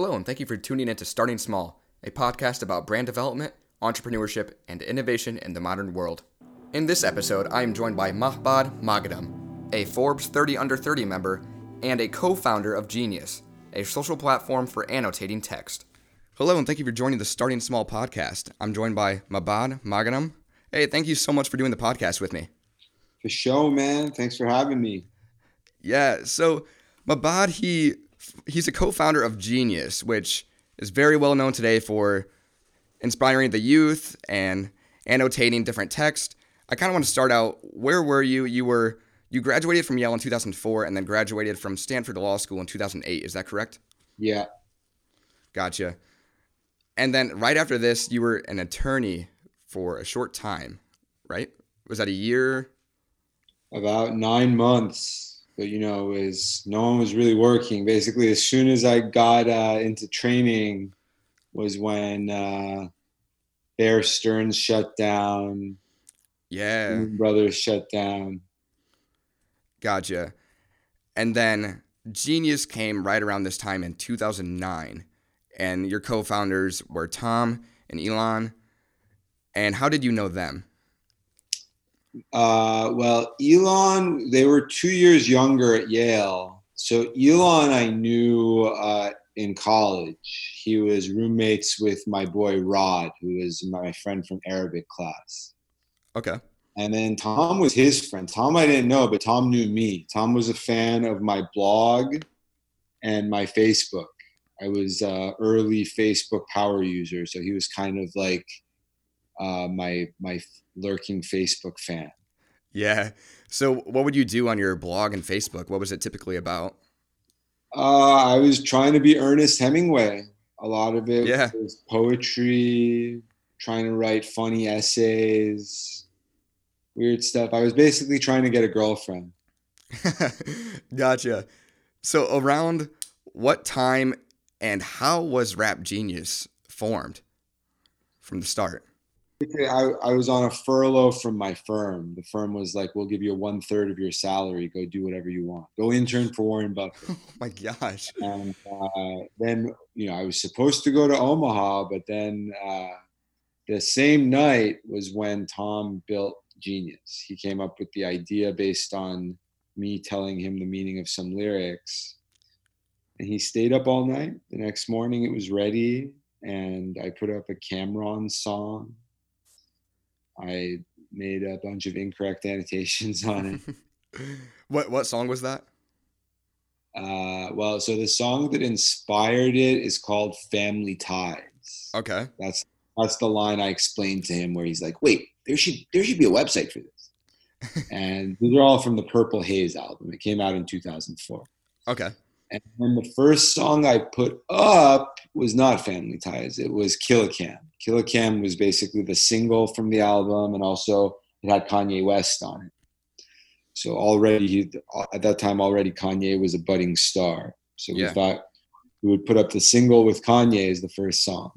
Hello, and thank you for tuning in to Starting Small, a podcast about brand development, entrepreneurship, and innovation in the modern world. In this episode, I am joined by Mahbod Moghadam, a Forbes 30 Under 30 member and a co-founder of Genius, a social platform for annotating text. Hello, and thank you for joining the Starting Small podcast. I'm joined by Mahbod Moghadam. Hey, thank you so much for doing the podcast with me. For sure, man. Thanks for having me. Yeah, so Mahbod, he's a co-founder of Genius, which is very well known today for inspiring the youth and annotating different text. I kind of want to start out, where were you? You graduated from Yale in 2004 and then graduated from Stanford Law School in 2008. Is that correct? Yeah. Gotcha. And then right after this, you were an attorney for a short time, right? Was that a year? About 9 months. But, you know, no one was really working. Basically, as soon as I got into training was when Bear Stearns shut down. Yeah. Lehman Brothers shut down. Gotcha. And then Genius came right around this time in 2009. And your co-founders were Tom and Elon. And how did you know them? Well, Elon, they were 2 years younger at Yale. So Elon I knew in college. He was roommates with my boy Rod, who was my friend from Arabic class. Okay. And then Tom was his friend. Tom I didn't know, but Tom knew me. Tom was a fan of my blog and my Facebook. I was early Facebook power user, so he was kind of like my lurking Facebook fan. Yeah. So what would you do on your blog and Facebook? What was it typically about? I was trying to be Ernest Hemingway. A lot of it was poetry, trying to write funny essays, weird stuff. I was basically trying to get a girlfriend. Gotcha. So around what time and how was Rap Genius formed from the start? I was on a furlough from my firm. The firm was like, we'll give you 1/3 of your salary. Go do whatever you want. Go intern for Warren Buffett. Oh, my gosh. And then, you know, I was supposed to go to Omaha, but then the same night was when Tom built Genius. He came up with the idea based on me telling him the meaning of some lyrics. And he stayed up all night. The next morning, it was ready. And I put up a Cam'ron song. I made a bunch of incorrect annotations on it. What song was that? Well, so the song that inspired it is called Family Ties. Okay. That's the line I explained to him where he's like, wait, there should be a website for this. And these are all from the Purple Haze album. It came out in 2004. Okay. And then the first song I put up was not Family Ties. It was Kill a Cam. Kill a Cam was basically the single from the album, and also it had Kanye West on it. So at that time, Kanye was a budding star. So we thought we would put up the single with Kanye as the first song.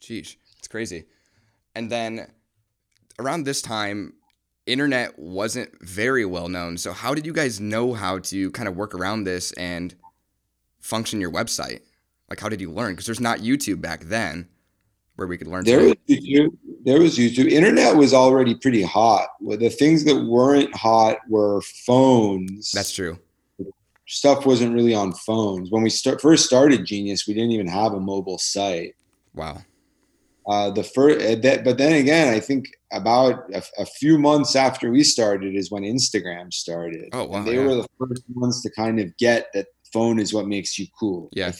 Jeez, it's crazy. And then around this time, internet wasn't very well known. So how did you guys know how to kind of work around this and function your website? Like, how did you learn? Because there's not YouTube back then where we could learn. There was YouTube. Internet was already pretty hot. Well, the things that weren't hot were phones. That's true. Stuff wasn't really on phones. When we first started Genius, we didn't even have a mobile site. Wow. But then again, I think about a few months after we started is when Instagram started. Oh, wow. And they were the first ones to kind of get that phone is what makes you cool. Yeah.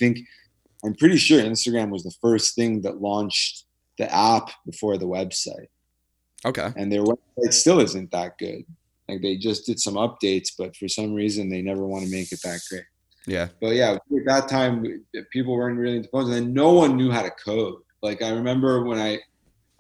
I'm pretty sure Instagram was the first thing that launched the app before the website. Okay. And their website still isn't that good. Like, they just did some updates, but for some reason they never want to make it that great. Yeah. But yeah, at that time people weren't really into phones, and no one knew how to code. Like, I remember when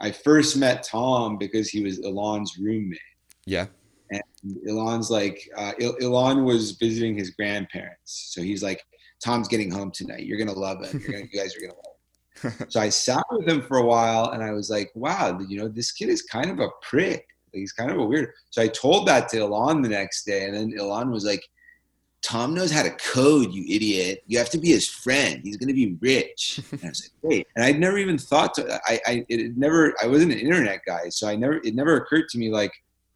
I first met Tom because he was Elon's roommate. Yeah. And Elon's like, Elon was visiting his grandparents. So he's like, Tom's getting home tonight. You're going to love him. You guys are going to love him. So I sat with him for a while and I was like, wow, you know, this kid is kind of a prick. Like, he's kind of a weirdo. So I told that to Elon the next day. And then Elon was like, Tom knows how to code, you idiot. You have to be his friend. He's going to be rich. And I was like, wait. And I'd never even thought to, I wasn't an internet guy. So it never occurred to me like,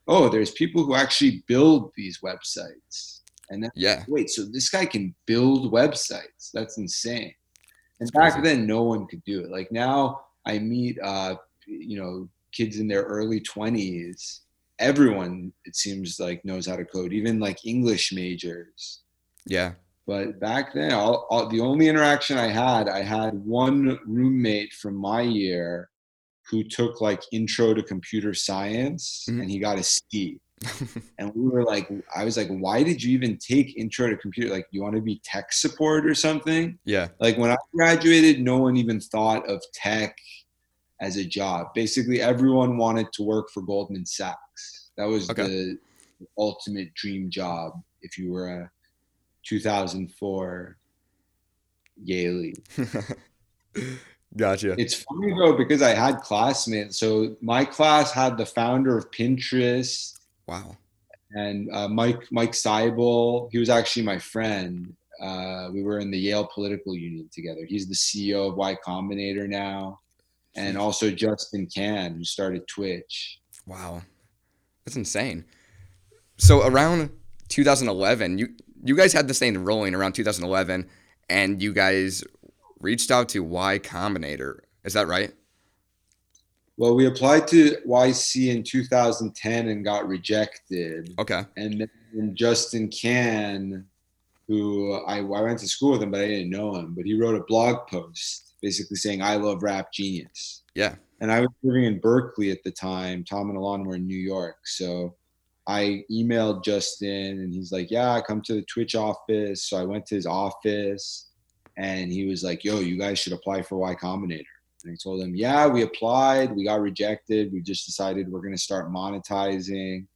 oh, there's people who actually build these websites. And then, yeah, wait, so this guy can build websites. That's insane. And back then, no one could do it. Like now I meet, kids in their early 20s. Everyone, it seems like, knows how to code, even like English majors. Yeah. But back then, the only interaction I had one roommate from my year who took like intro to computer science, mm-hmm. and he got a C. And we were like, I was like, why did you even take intro to computer? Like, you want to be tech support or something? Yeah. Like when I graduated, no one even thought of tech as a job. Basically, everyone wanted to work for Goldman Sachs. That was the ultimate dream job if you were a 2004 Yale. Gotcha. It's funny though, because I had classmates. So my class had the founder of Pinterest. Wow. And Mike Seibel, he was actually my friend. We were in the Yale political union together. He's the CEO of Y Combinator now. And also Justin Kan, who started Twitch. Wow. That's insane. So around 2011, you guys had this thing rolling around 2011, and you guys reached out to Y Combinator. Is that right? Well, we applied to YC in 2010 and got rejected. Okay. And then Justin Kan, who I went to school with him, but I didn't know him, but he wrote a blog post basically saying, I love rap, Genius. Yeah. And I was living in Berkeley at the time. Tom and Elon were in New York. So I emailed Justin and he's like, yeah, come to the Twitch office. So I went to his office and he was like, yo, you guys should apply for Y Combinator. And I told him, yeah, we applied. We got rejected. We just decided we're going to start monetizing. And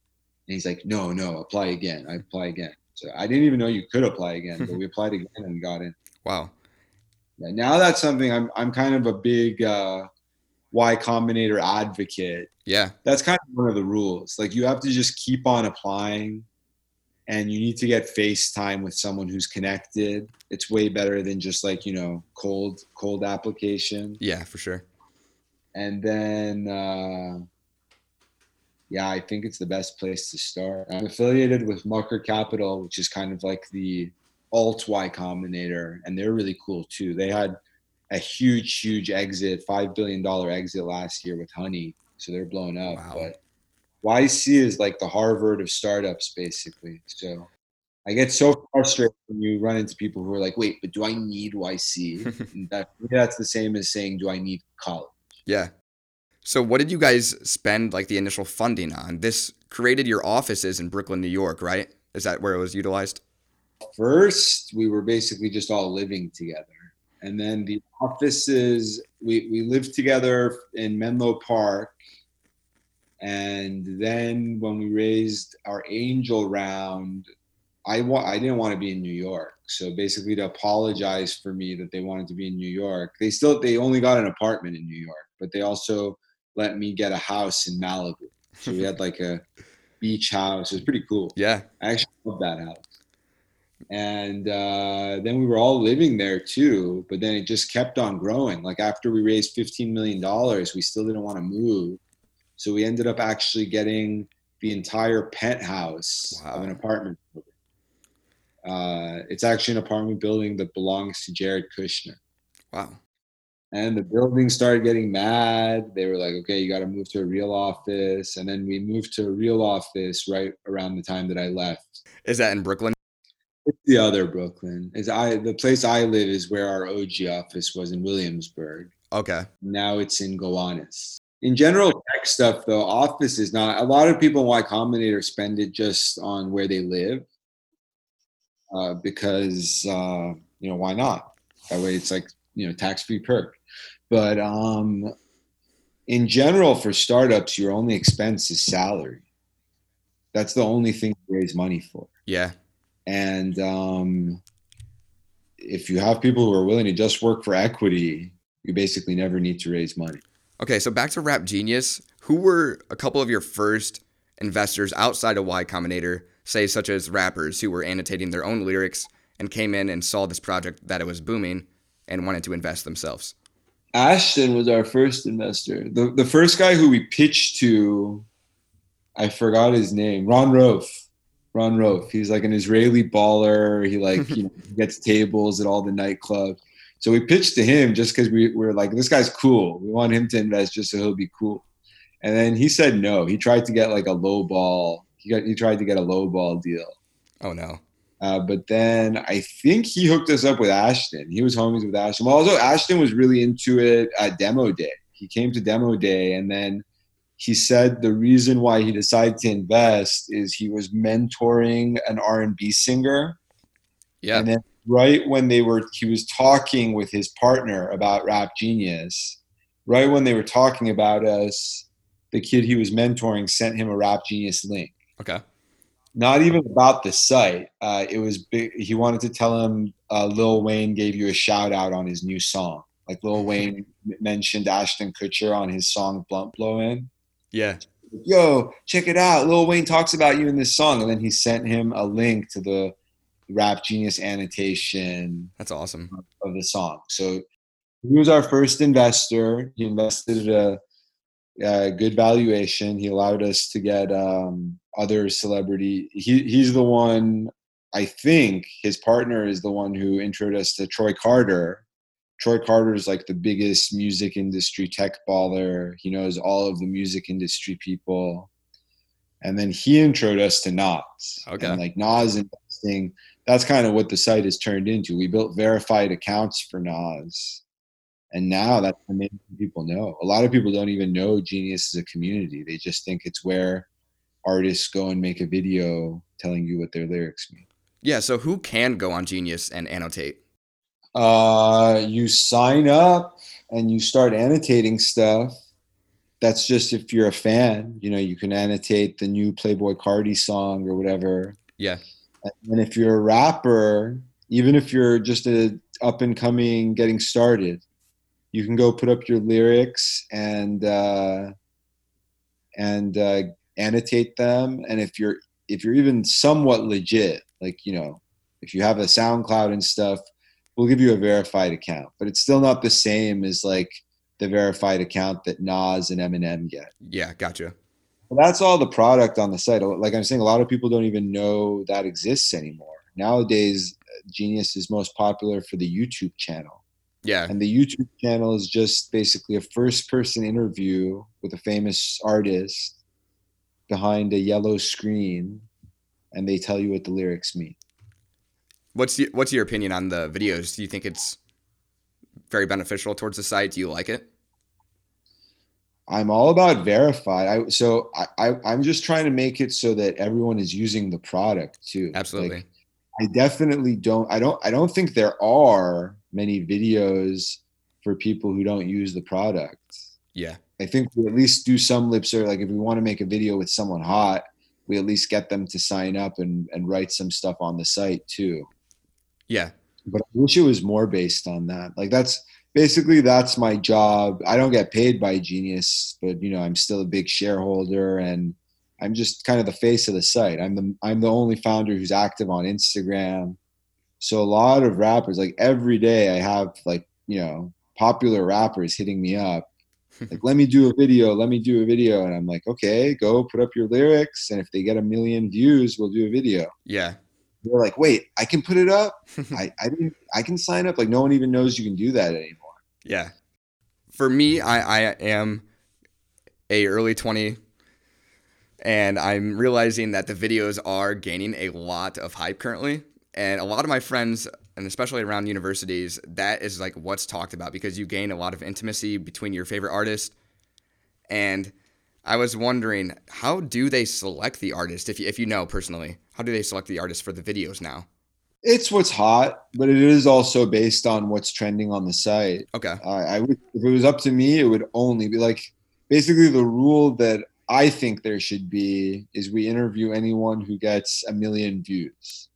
he's like, no, apply again. I apply again. So I didn't even know you could apply again, but we applied again and got in. Wow. Now that's something I'm kind of a big Y Combinator advocate. Yeah. That's kind of one of the rules. Like you have to just keep on applying and you need to get FaceTime with someone who's connected. It's way better than just like, cold application. Yeah, for sure. And then, I think it's the best place to start. I'm affiliated with Mucker Capital, which is kind of like the alt Y Combinator, and they're really cool too. They had a huge exit, $5 billion exit last year with Honey, so they're blown up. Wow. But YC is like the Harvard of startups, basically. So I get so frustrated when you run into people who are like, "Wait, but do I need YC?" And that's the same as saying, "Do I need college?" Yeah. So what did you guys spend like the initial funding on? This created your offices in Brooklyn, New York, right? Is that where it was utilized? First, we were basically just all living together. And then the offices, we lived together in Menlo Park. And then when we raised our angel round, I didn't want to be in New York. So basically to apologize for me that they wanted to be in New York, they only got an apartment in New York, but they also let me get a house in Malibu. So we had like a beach house. It was pretty cool. Yeah. I actually love that house. And then we were all living there too, but then it just kept on growing. Like after we raised $15 million, we still didn't want to move. So we ended up actually getting the entire penthouse of an apartment building. It's actually an apartment building that belongs to Jared Kushner. Wow. And the building started getting mad. They were like, okay, you got to move to a real office. And then we moved to a real office right around the time that I left. Is that in Brooklyn? It's the other Brooklyn. The place I live is where our OG office was in Williamsburg. Okay. Now it's in Gowanus. In general, tech stuff, though, office is not. A lot of people in Y Combinator spend it just on where they live because, why not? That way it's like, tax-free perk. But in general, for startups, your only expense is salary. That's the only thing you raise money for. Yeah. And if you have people who are willing to just work for equity, you basically never need to raise money. Okay, so back to Rap Genius. Who were a couple of your first investors outside of Y Combinator say such as rappers who were annotating their own lyrics and came in and saw this project that it was booming and wanted to invest themselves. Ashton was our first investor. The first guy who we pitched to, I forgot his name, Ron Rofe. He's like an Israeli baller. He like you know, gets tables at all the nightclubs. So we pitched to him just because we were like, this guy's cool. We want him to invest just so he'll be cool. And then he said no. He tried to get like a low ball. He tried to get a low ball deal. Oh, no. But then I think he hooked us up with Ashton. He was homies with Ashton. Well, also, Ashton was really into it at Demo Day. He came to Demo Day, and then he said the reason why he decided to invest is he was mentoring an R&B singer. Yeah. And then right when he was talking with his partner about Rap Genius, right when they were talking about us, the kid he was mentoring sent him a Rap Genius link. Okay. Not even about the site. It was big. He wanted to tell him Lil Wayne gave you a shout out on his new song. Like Lil Wayne mentioned Ashton Kutcher on his song Blunt Blowin'. Yeah. Yo, check it out. Lil Wayne talks about you in this song. And then he sent him a link to the Rap Genius annotation. That's awesome. Of the song. So he was our first investor. He invested at a good valuation. He allowed us to get other celebrity. He's the one, I think his partner is the one who introduced us to Troy Carter. Troy Carter is like the biggest music industry tech baller. He knows all of the music industry people. And then he introed us to Nas. Okay. And like Nas investing, that's kind of what the site has turned into. We built verified accounts for Nas. And now that's the main thing people know. A lot of people don't even know Genius is a community. They just think it's where artists go and make a video telling you what their lyrics mean. Yeah, so who can go on Genius and annotate? You sign up and you start annotating stuff. That's just if you're a fan, you know, you can annotate the new Playboi Carti song or whatever. Yeah. And if you're a rapper, even if you're just a up and coming, getting started, you can go put up your lyrics and annotate them. And if you're even somewhat legit, like, you know, if you have a SoundCloud and stuff, we'll give you a verified account, but it's still not the same as like the verified account that Nas and Eminem get. Yeah, gotcha. Well, that's all the product on the site. Like I'm saying, a lot of people don't even know that exists anymore. Nowadays, Genius is most popular for the YouTube channel. Yeah. And the YouTube channel is just basically a first-person interview with a famous artist behind a yellow screen, and they tell you what the lyrics mean. What's your opinion on the videos? Do you think it's very beneficial towards the site? Do you like it? I'm all about verified. I'm just trying to make it so that everyone is using the product too. Absolutely. Like, I definitely don't think there are many videos for people who don't use the product. Yeah. I think we at least do some lip service. Like if we want to make a video with someone hot, we at least get them to sign up and write some stuff on the site too. Yeah. But I wish it was more based on that. Like that's my job. I don't get paid by Genius, but you know, I'm still a big shareholder and I'm just kind of the face of the site. I'm the only founder who's active on Instagram. So a lot of rappers, like every day I have like, you know, popular rappers hitting me up. Like, let me do a video. And I'm like, okay, go put up your lyrics. And if they get 1 million views, we'll do a video. Yeah. They're like, wait, I can put it up? I can sign up? Like, no one even knows you can do that anymore. Yeah. For me, I am a early 20, and I'm realizing that the videos are gaining a lot of hype currently. And a lot of my friends, and especially around universities, that is like what's talked about because you gain a lot of intimacy between your favorite artist. And I was wondering, how do they select the artist? If you know personally, how do they select the artist for the videos now? It's what's hot, but it is also based on what's trending on the site. Okay. If it was up to me, it would only be like, basically the rule that I think there should be is we interview anyone who gets 1 million views.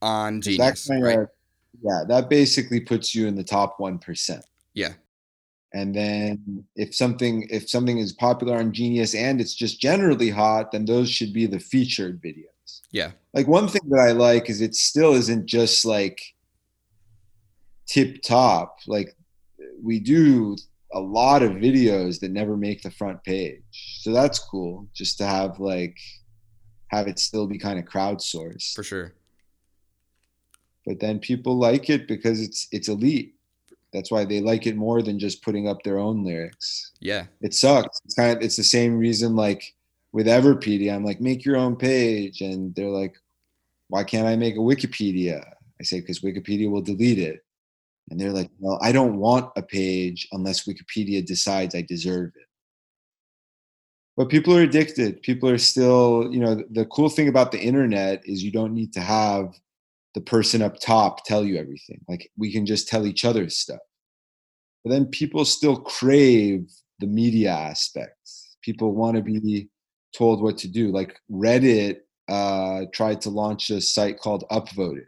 On Genius, that right? Yeah, that basically puts you in the top 1%. Yeah. And then if something is popular on Genius and it's just generally hot, then those should be the featured videos. Yeah. Like one thing that I like is it still isn't just like tip top. Like we do a lot of videos that never make the front page. So that's cool just to have like, have it still be kind of crowdsourced. For sure. But then people like it because it's elite. That's why they like it more than just putting up their own lyrics. Yeah. It sucks. It's kind of, it's the same reason like with Everpedia, I'm like, make your own page. And they're like, why can't I make a Wikipedia? I say, because Wikipedia will delete it. And they're like, well, I don't want a page unless Wikipedia decides I deserve it. But people are addicted. People are still, you know, the cool thing about the internet is you don't need to have the person up top tell you everything. Like we can just tell each other stuff. But then people still crave the media aspects. People want to be told what to do. Like Reddit tried to launch a site called Upvoted.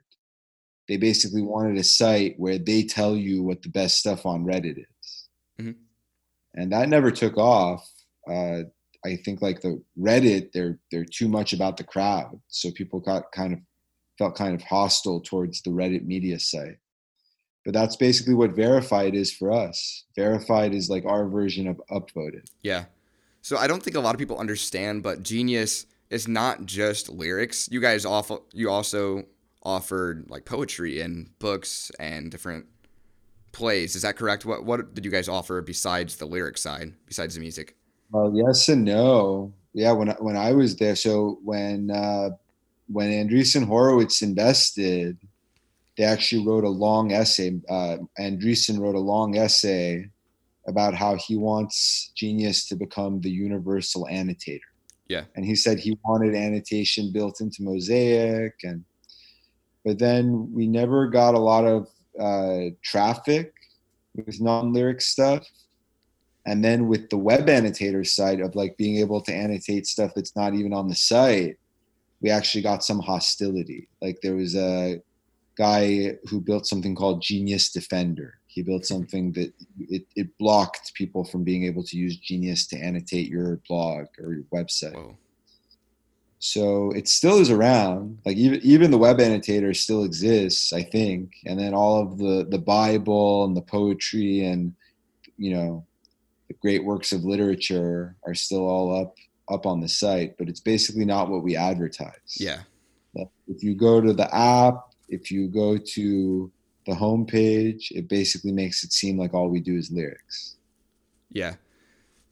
They basically wanted a site where they tell you what the best stuff on Reddit is. Mm-hmm. And that never took off. I think like the Reddit, they're too much about the crowd. So people felt kind of hostile towards the Reddit media site. But that's basically what Verified is for us. Verified is like our version of Upvoted. Yeah. So I don't think a lot of people understand, but Genius is not just lyrics. You guys also offered like poetry and books and different plays. Is that correct? What did you guys offer besides the lyric side, besides the music? Well, yes and no. Yeah, when I was there, so when Andreessen Horowitz invested, they actually wrote a long essay. Andreessen wrote a long essay about how he wants Genius to become the universal annotator. Yeah. And he said he wanted annotation built into Mosaic. But then we never got a lot of traffic with non-lyric stuff. And then with the web annotator side of like being able to annotate stuff that's not even on the site, we actually got some hostility. Like there was a guy who built something called Genius Defender. He built something that it blocked people from being able to use Genius to annotate your blog or your website. Wow. So it still is around. Like even the web annotator still exists, I think. And then all of the Bible and the poetry and, you know, the great works of literature are still all up on the site, but it's basically not what we advertise. Yeah. If you go to the app, if you go to the homepage, it basically makes it seem like all we do is lyrics. Yeah.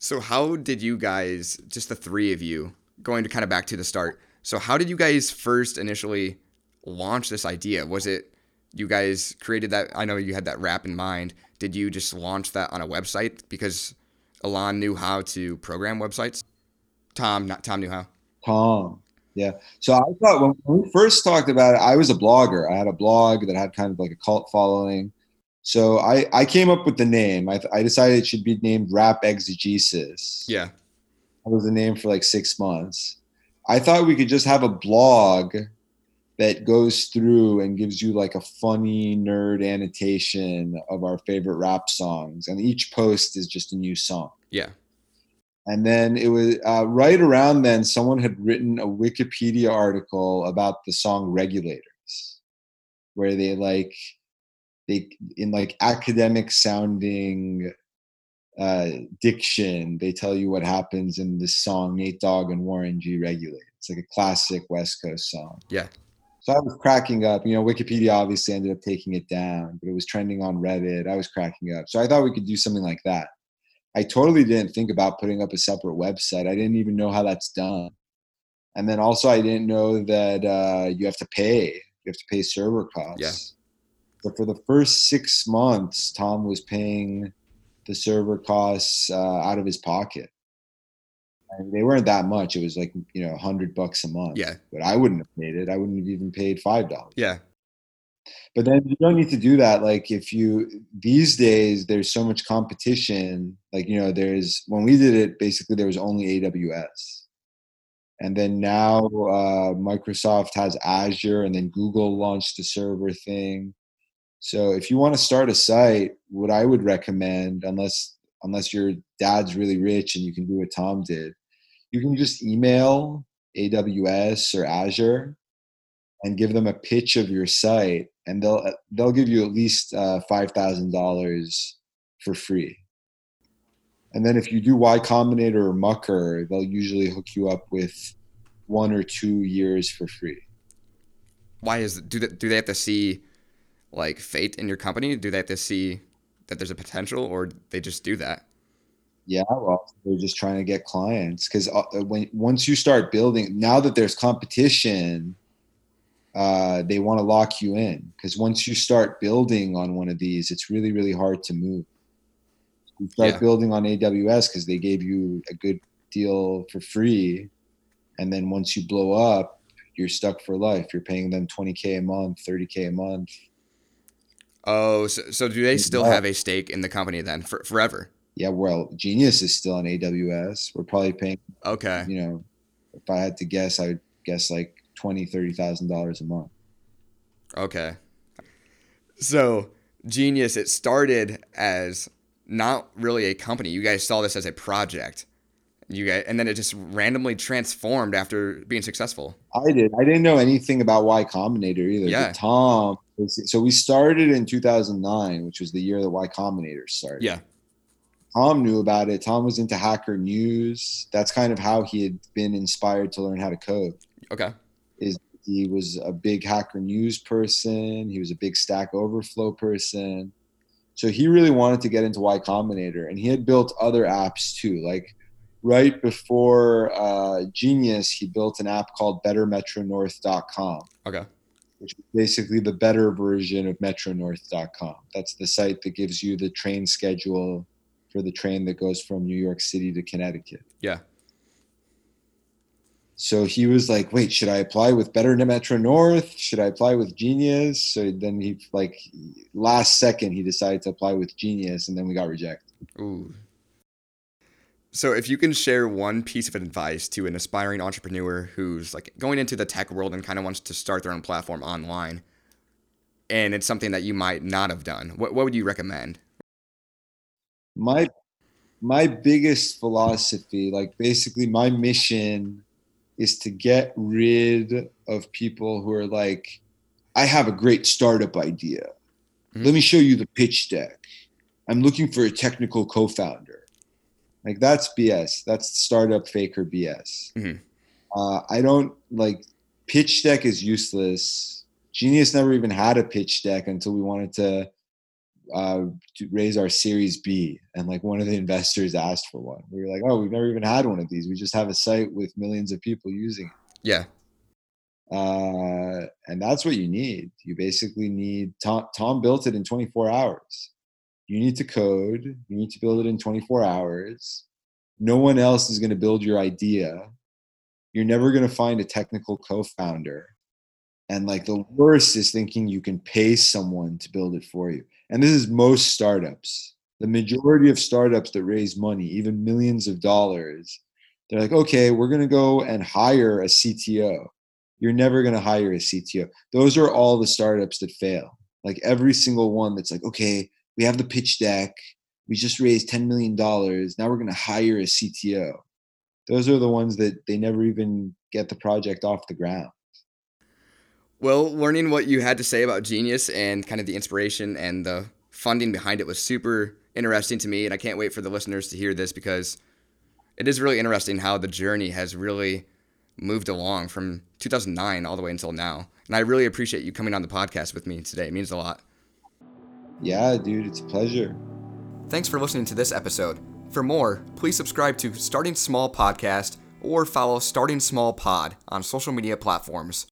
So how did you guys, just the three of you, going to kind of back to the start. So how did you guys first initially launch this idea? Was it you guys created that? I know you had that rap in mind. Did you just launch that on a website because Elon knew how to program websites? Tom knew how. Yeah. So I thought when we first talked about it, I was a blogger. I had a blog that had kind of like a cult following. So I came up with the name. I decided it should be named Rap Exegesis. Yeah. That was the name for like 6 months. I thought we could just have a blog that goes through and gives you like a funny nerd annotation of our favorite rap songs. And each post is just a new song. Yeah. And then it was right around then, someone had written a Wikipedia article about the song Regulators, where they in like academic sounding diction, they tell you what happens in this song, Nate Dogg and Warren G Regulate. It's like a classic West Coast song. Yeah. So I was cracking up, you know, Wikipedia obviously ended up taking it down, but it was trending on Reddit. I was cracking up. So I thought we could do something like that. I totally didn't think about putting up a separate website. I didn't even know how that's done. And then also I didn't know that you have to pay. You have to pay server costs. Yeah. But for the first 6 months, Tom was paying the server costs out of his pocket. And they weren't that much. It was like, you know, $100 a month. Yeah. But I wouldn't have paid it. I wouldn't have even paid $5. Yeah. But then you don't need to do that. Like if you, these days there's so much competition, like, you know, when we did it, basically there was only AWS. And then now Microsoft has Azure, and then Google launched a server thing. So if you want to start a site, what I would recommend, unless your dad's really rich and you can do what Tom did, you can just email AWS or Azure and give them a pitch of your site, and they'll give you at least $5,000 for free. And then if you do Y Combinator or Mucker, they'll usually hook you up with 1 or 2 years for free. Why is it? Do they have to see like fate in your company? Do they have to see that there's a potential, or they just do that? Yeah, well, they're just trying to get clients, because once you start building, now that there's competition, they want to lock you in, because once you start building on one of these, it's really, really hard to move. You start building on AWS because they gave you a good deal for free, and then once you blow up, you're stuck for life. You're paying them $20K a month, $30K a month. Oh, so do they still have a stake in the company then forever? Yeah, well, Genius is still on AWS. We're probably paying, you know, if I had to guess, I would guess like $20,000, $30,000 a month. Okay. So Genius, it started as not really a company. You guys saw this as a project. And then it just randomly transformed after being successful. I did. I didn't know anything about Y Combinator either. Yeah. But Tom. So we started in 2009, which was the year that Y Combinator started. Yeah. Tom knew about it. Tom was into Hacker News. That's kind of how he had been inspired to learn how to code. Okay. He was a big Hacker News person. He was a big Stack Overflow person. So he really wanted to get into Y Combinator. And he had built other apps too. Like right before Genius, he built an app called BetterMetroNorth.com. Okay. Which is basically the better version of MetroNorth.com. That's the site that gives you the train schedule for the train that goes from New York City to Connecticut. Yeah. So he was like, wait, should I apply with Better Metro North? Should I apply with Genius? So then he last second, he decided to apply with Genius, and then we got rejected. Ooh. So if you can share one piece of advice to an aspiring entrepreneur who's like going into the tech world and kind of wants to start their own platform online, and it's something that you might not have done, what would you recommend? My biggest philosophy, basically my mission is to get rid of people who are like, I have a great startup idea. Mm-hmm. Let me show you the pitch deck. I'm looking for a technical co-founder. That's BS. That's startup faker BS. Mm-hmm. I don't pitch deck is useless. Genius never even had a pitch deck until we wanted to raise our Series B, and one of the investors asked for one. We were like, oh, we've never even had one of these. We just have a site with millions of people using it. Yeah. And that's what you need. You basically need Tom built it in 24 hours. You need to code. You need to build it in 24 hours. No one else is going to build your idea. You're never going to find a technical co-founder. And the worst is thinking you can pay someone to build it for you. And this is most startups. The majority of startups that raise money, even millions of dollars, they're like, okay, we're going to go and hire a CTO. You're never going to hire a CTO. Those are all the startups that fail. Every single one that's like, okay, we have the pitch deck. We just raised $10 million. Now we're going to hire a CTO. Those are the ones that they never even get the project off the ground. Well, learning what you had to say about Genius and kind of the inspiration and the funding behind it was super interesting to me, and I can't wait for the listeners to hear this, because it is really interesting how the journey has really moved along from 2009 all the way until now. And I really appreciate you coming on the podcast with me today. It means a lot. Yeah, dude, it's a pleasure. Thanks for listening to this episode. For more, please subscribe to Starting Small Podcast or follow Starting Small Pod on social media platforms.